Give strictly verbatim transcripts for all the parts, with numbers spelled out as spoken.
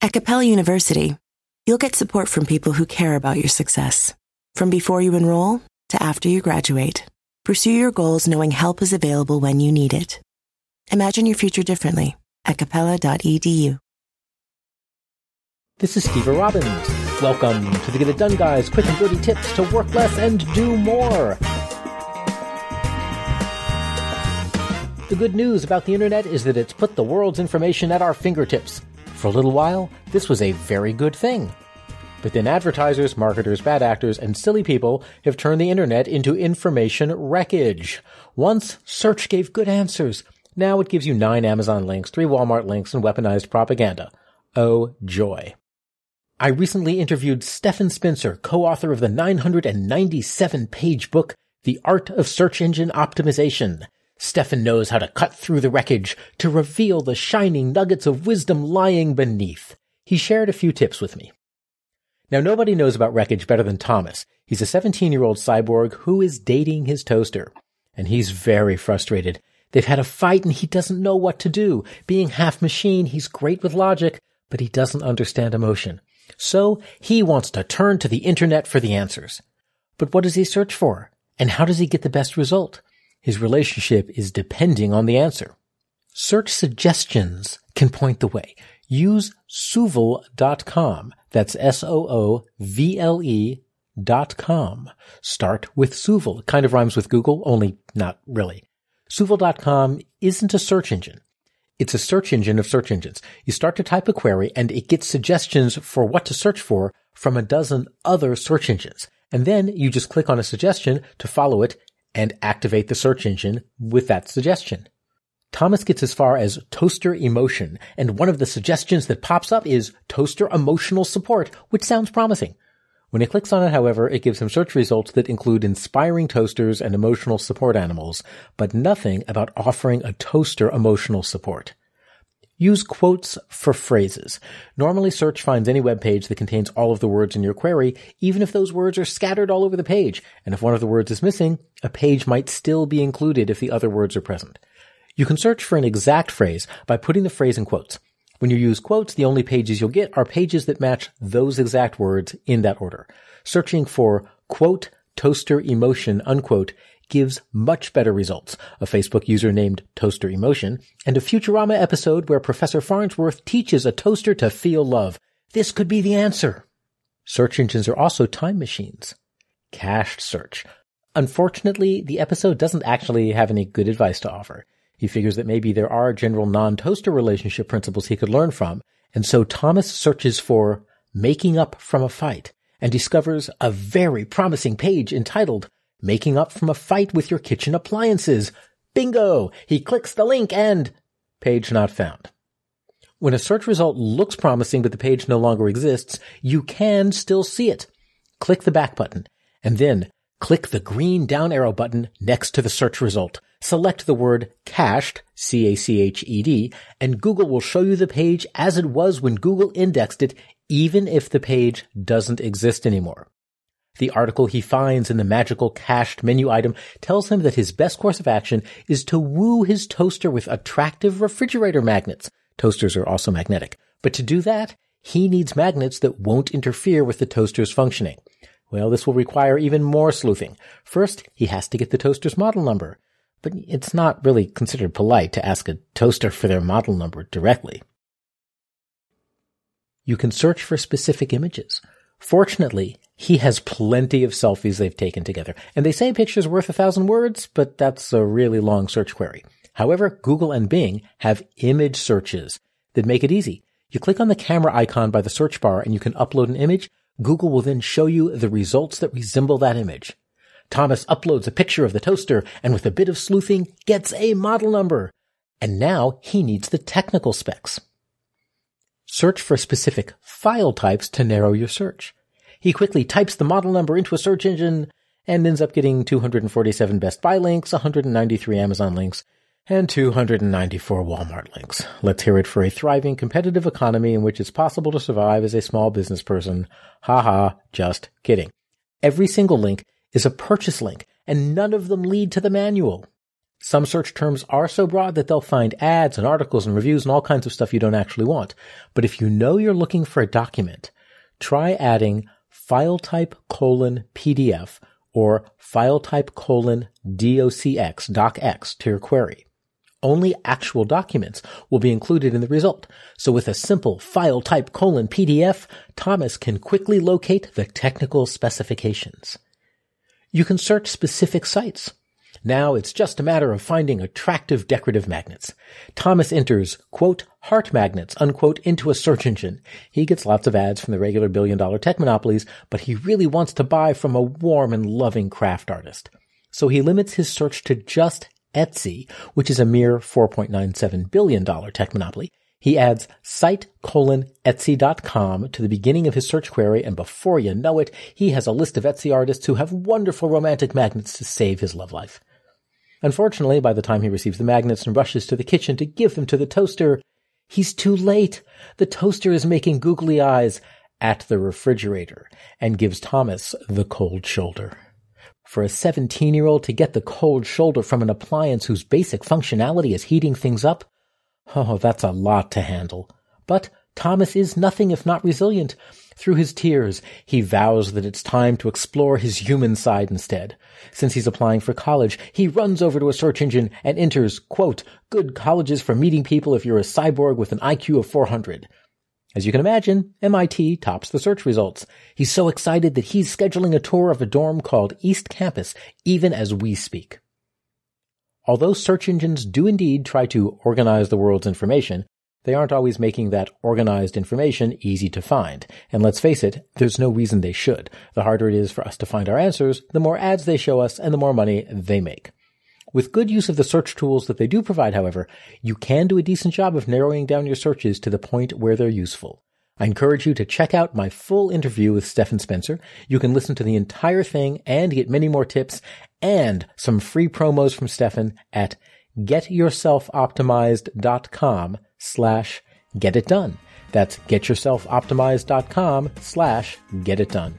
At Capella University, you'll get support from people who care about your success. From before you enroll to after you graduate, pursue your goals knowing help is available when you need it. Imagine your future differently at capella dot e d u. This is Steve Robbins. Welcome to the Get It Done Guys, quick and dirty tips to work less and do more. The good news about the internet is that it's put the world's information at our fingertips. For a little while, this was a very good thing. But then advertisers, marketers, bad actors, and silly people have turned the internet into information wreckage. Once, search gave good answers. Now it gives you nine Amazon links, three Walmart links, and weaponized propaganda. Oh, joy. I recently interviewed Stefan Spencer, co-author of the nine hundred ninety-seven page book, The Art of Search Engine Optimization. Stefan knows how to cut through the wreckage to reveal the shining nuggets of wisdom lying beneath. He shared a few tips with me. Now, nobody knows about wreckage better than Thomas. He's a seventeen-year-old cyborg who is dating his toaster, and he's very frustrated. They've had a fight, and he doesn't know what to do. Being half machine, he's great with logic, but he doesn't understand emotion. So he wants to turn to the internet for the answers. But what does he search for? And how does he get the best result? His relationship is depending on the answer. Search suggestions can point the way. Use soovle dot com. That's S O O V L E dot com. Start with Soovle. It kind of rhymes with Google, only not really. Soovle dot com isn't a search engine. It's a search engine of search engines. You start to type a query and it gets suggestions for what to search for from a dozen other search engines. And then you just click on a suggestion to follow it and activate the search engine with that suggestion. Thomas gets as far as toaster emotion, and one of the suggestions that pops up is toaster emotional support, which sounds promising. When he clicks on it, however, it gives him search results that include inspiring toasters and emotional support animals, but nothing about offering a toaster emotional support. Use quotes for phrases. Normally, search finds any web page that contains all of the words in your query, even if those words are scattered all over the page. And if one of the words is missing, a page might still be included if the other words are present. You can search for an exact phrase by putting the phrase in quotes. When you use quotes, the only pages you'll get are pages that match those exact words in that order. Searching for, quote, toaster emotion, unquote, gives much better results. A Facebook user named Toaster Emotion, and a Futurama episode where Professor Farnsworth teaches a toaster to feel love. This could be the answer. Search engines are also time machines. Cached search. Unfortunately, the episode doesn't actually have any good advice to offer. He figures that maybe there are general non-toaster relationship principles he could learn from, and so Thomas searches for making up from a fight and discovers a very promising page entitled Making Up from a Fight with Your Kitchen Appliances. Bingo! He clicks the link and page not found. When a search result looks promising but the page no longer exists, you can still see it. Click the back button and then click the green down arrow button next to the search result. Select the word cached, C A C H E D, and Google will show you the page as it was when Google indexed it, even if the page doesn't exist anymore. The article he finds in the magical cached menu item tells him that his best course of action is to woo his toaster with attractive refrigerator magnets. Toasters are also magnetic. But to do that, he needs magnets that won't interfere with the toaster's functioning. Well, this will require even more sleuthing. First, he has to get the toaster's model number. But it's not really considered polite to ask a toaster for their model number directly. You can search for specific images. Fortunately, he has plenty of selfies they've taken together, and they say a picture's worth a thousand words, but that's a really long search query. However, Google and Bing have image searches that make it easy. You click on the camera icon by the search bar and you can upload an image. Google will then show you the results that resemble that image. Thomas uploads a picture of the toaster and with a bit of sleuthing gets a model number. And now he needs the technical specs. Search for specific file types to narrow your search. He quickly types the model number into a search engine and ends up getting two hundred forty-seven Best Buy links, one hundred ninety-three Amazon links, and two hundred ninety-four Walmart links. Let's hear it for a thriving competitive economy in which it's possible to survive as a small business person. Ha ha, just kidding. Every single link is a purchase link, and none of them lead to the manual. Some search terms are so broad that they'll find ads and articles and reviews and all kinds of stuff you don't actually want. But if you know you're looking for a document, try adding file type colon P D F or file type colon D O C X, docx, to your query. Only actual documents will be included in the result. So with a simple file type colon P D F, Thomas can quickly locate the technical specifications. You can search specific sites. Now it's just a matter of finding attractive decorative magnets. Thomas enters, quote, heart magnets, unquote, into a search engine. He gets lots of ads from the regular billion-dollar tech monopolies, but he really wants to buy from a warm and loving craft artist. So he limits his search to just Etsy, which is a mere four point nine seven billion dollars tech monopoly. He adds site colon etsy dot com to the beginning of his search query, and before you know it, he has a list of Etsy artists who have wonderful romantic magnets to save his love life. Unfortunately, by the time he receives the magnets and rushes to the kitchen to give them to the toaster, he's too late. The toaster is making googly eyes at the refrigerator and gives Thomas the cold shoulder. For a seventeen-year-old to get the cold shoulder from an appliance whose basic functionality is heating things up, oh, that's a lot to handle. But Thomas is nothing if not resilient. Through his tears, he vows that it's time to explore his human side instead. Since he's applying for college, he runs over to a search engine and enters, quote, good colleges for meeting people if you're a cyborg with an I Q of four hundred. As you can imagine, M I T tops the search results. He's so excited that he's scheduling a tour of a dorm called East Campus, even as we speak. Although search engines do indeed try to organize the world's information, they aren't always making that organized information easy to find. And let's face it, there's no reason they should. The harder it is for us to find our answers, the more ads they show us and the more money they make. With good use of the search tools that they do provide, however, you can do a decent job of narrowing down your searches to the point where they're useful. I encourage you to check out my full interview with Stefan Spencer. You can listen to the entire thing and get many more tips and some free promos from Stefan at get yourself optimized dot com slash get it done. That's get yourself optimized dot com slash get it done.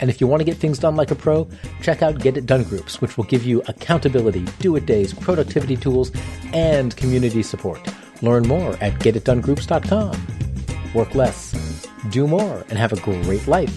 And if you want to get things done like a pro, check out Get It Done Groups, which will give you accountability, do-it days, productivity tools, and community support. Learn more at get it done groups dot com. Work less, do more, and have a great life.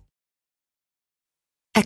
At